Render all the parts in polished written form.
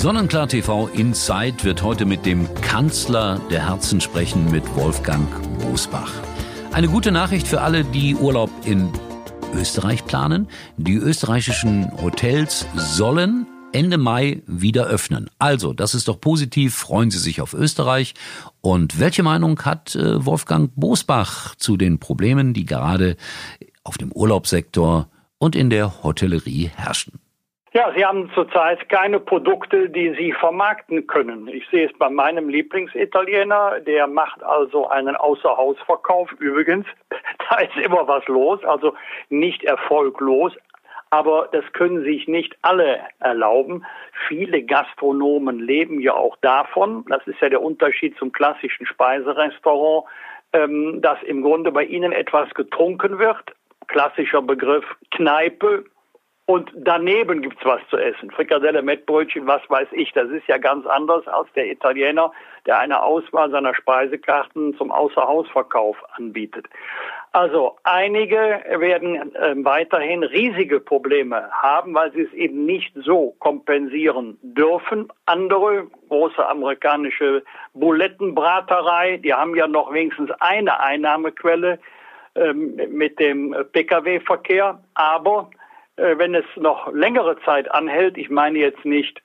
Sonnenklar TV Inside wird heute mit dem Kanzler der Herzen sprechen, mit Wolfgang Bosbach. Eine gute Nachricht für alle, die Urlaub in Österreich planen. Die österreichischen Hotels sollen Ende Mai wieder öffnen. Also, das ist doch positiv. Freuen Sie sich auf Österreich. Und welche Meinung hat Wolfgang Bosbach zu den Problemen, die gerade auf dem Urlaubssektor und in der Hotellerie herrschen? Ja, Sie haben zurzeit keine Produkte, die Sie vermarkten können. Ich sehe es bei meinem Lieblingsitaliener, der macht also einen Außerhausverkauf. Übrigens, da ist immer was los, also nicht erfolglos. Aber das können sich nicht alle erlauben. Viele Gastronomen leben ja auch davon. Das ist ja der Unterschied zum klassischen Speiserestaurant, dass im Grunde bei ihnen etwas getrunken wird. Klassischer Begriff Kneipe. Und daneben gibt's was zu essen. Frikadelle, Mettbrötchen, was weiß ich. Das ist ja ganz anders als der Italiener, der eine Auswahl seiner Speisekarten zum Außerhausverkauf anbietet. Also einige werden weiterhin riesige Probleme haben, weil sie es eben nicht so kompensieren dürfen. Andere, große amerikanische Bulettenbraterei, die haben ja noch wenigstens eine Einnahmequelle mit dem Pkw-Verkehr. Aber wenn es noch längere Zeit anhält, ich meine jetzt nicht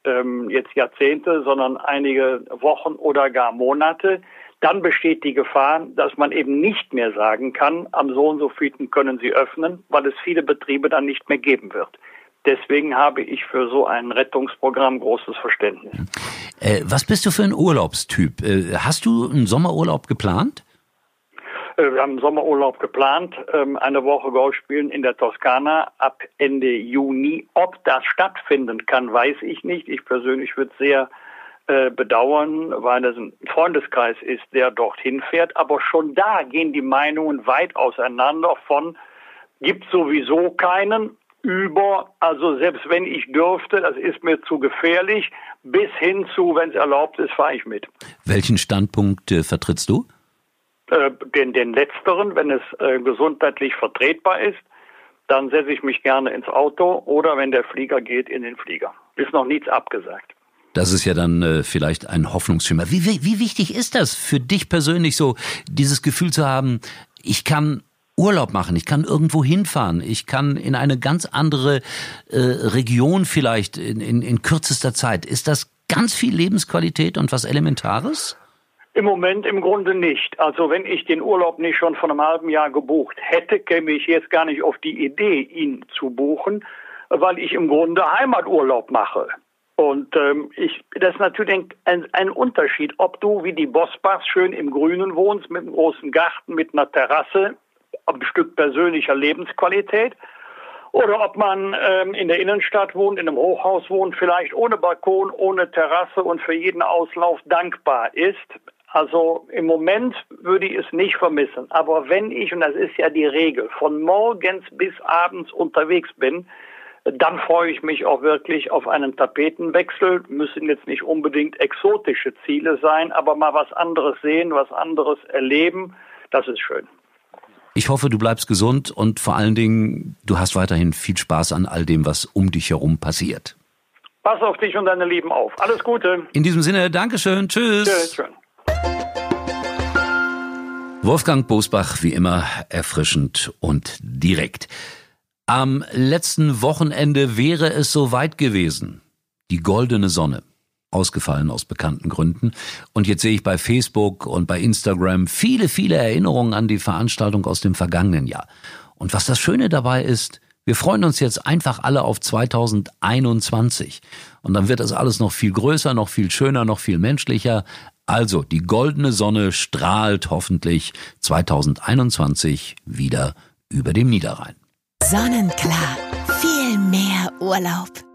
jetzt Jahrzehnte, sondern einige Wochen oder gar Monate, dann besteht die Gefahr, dass man eben nicht mehr sagen kann, am so und so vielen können Sie öffnen, weil es viele Betriebe dann nicht mehr geben wird. Deswegen habe ich für so ein Rettungsprogramm großes Verständnis. Was bist du für ein Urlaubstyp? Hast du einen Sommerurlaub geplant? Wir haben einen Sommerurlaub geplant, eine Woche Golf spielen in der Toskana ab Ende Juni. Ob das stattfinden kann, weiß ich nicht. Ich persönlich würde es sehr bedauern, weil es ein Freundeskreis ist, der dorthin fährt. Aber schon da gehen die Meinungen weit auseinander von, gibt sowieso keinen, über, also selbst wenn ich dürfte, das ist mir zu gefährlich, bis hin zu, wenn es erlaubt ist, fahre ich mit. Welchen Standpunkt vertrittst du? Den letzteren, wenn es gesundheitlich vertretbar ist, dann setze ich mich gerne ins Auto oder wenn der Flieger geht, in den Flieger. Ist noch nichts abgesagt. Das ist ja dann vielleicht ein Hoffnungsschimmer. Wie wichtig ist das für dich persönlich so, dieses Gefühl zu haben, ich kann Urlaub machen, ich kann irgendwo hinfahren, ich kann in eine ganz andere Region vielleicht in kürzester Zeit. Ist das ganz viel Lebensqualität und was Elementares? Im Moment im Grunde nicht. Also wenn ich den Urlaub nicht schon vor einem halben Jahr gebucht hätte, käme ich jetzt gar nicht auf die Idee, ihn zu buchen, weil ich im Grunde Heimaturlaub mache. Und das ist natürlich ein Unterschied, ob du wie die Bosbachs schön im Grünen wohnst, mit einem großen Garten, mit einer Terrasse, ein Stück persönlicher Lebensqualität, oder ob man in der Innenstadt wohnt, in einem Hochhaus wohnt, vielleicht ohne Balkon, ohne Terrasse und für jeden Auslauf dankbar ist. Also im Moment würde ich es nicht vermissen. Aber wenn ich, und das ist ja die Regel, von morgens bis abends unterwegs bin, dann freue ich mich auch wirklich auf einen Tapetenwechsel. Müssen jetzt nicht unbedingt exotische Ziele sein, aber mal was anderes sehen, was anderes erleben, das ist schön. Ich hoffe, du bleibst gesund und vor allen Dingen, du hast weiterhin viel Spaß an all dem, was um dich herum passiert. Pass auf dich und deine Lieben auf. Alles Gute. In diesem Sinne, Dankeschön. Tschüss. Tschüss. Schön. Wolfgang Bosbach, wie immer, erfrischend und direkt. Am letzten Wochenende wäre es soweit gewesen. Die goldene Sonne. Ausgefallen aus bekannten Gründen. Und jetzt sehe ich bei Facebook und bei Instagram viele Erinnerungen an die Veranstaltung aus dem vergangenen Jahr. Und was das Schöne dabei ist, wir freuen uns jetzt einfach alle auf 2021. Und dann wird das alles noch viel größer, noch viel schöner, noch viel menschlicher. Also, die goldene Sonne strahlt hoffentlich 2021 wieder über dem Niederrhein. Sonnenklar. Viel mehr Urlaub.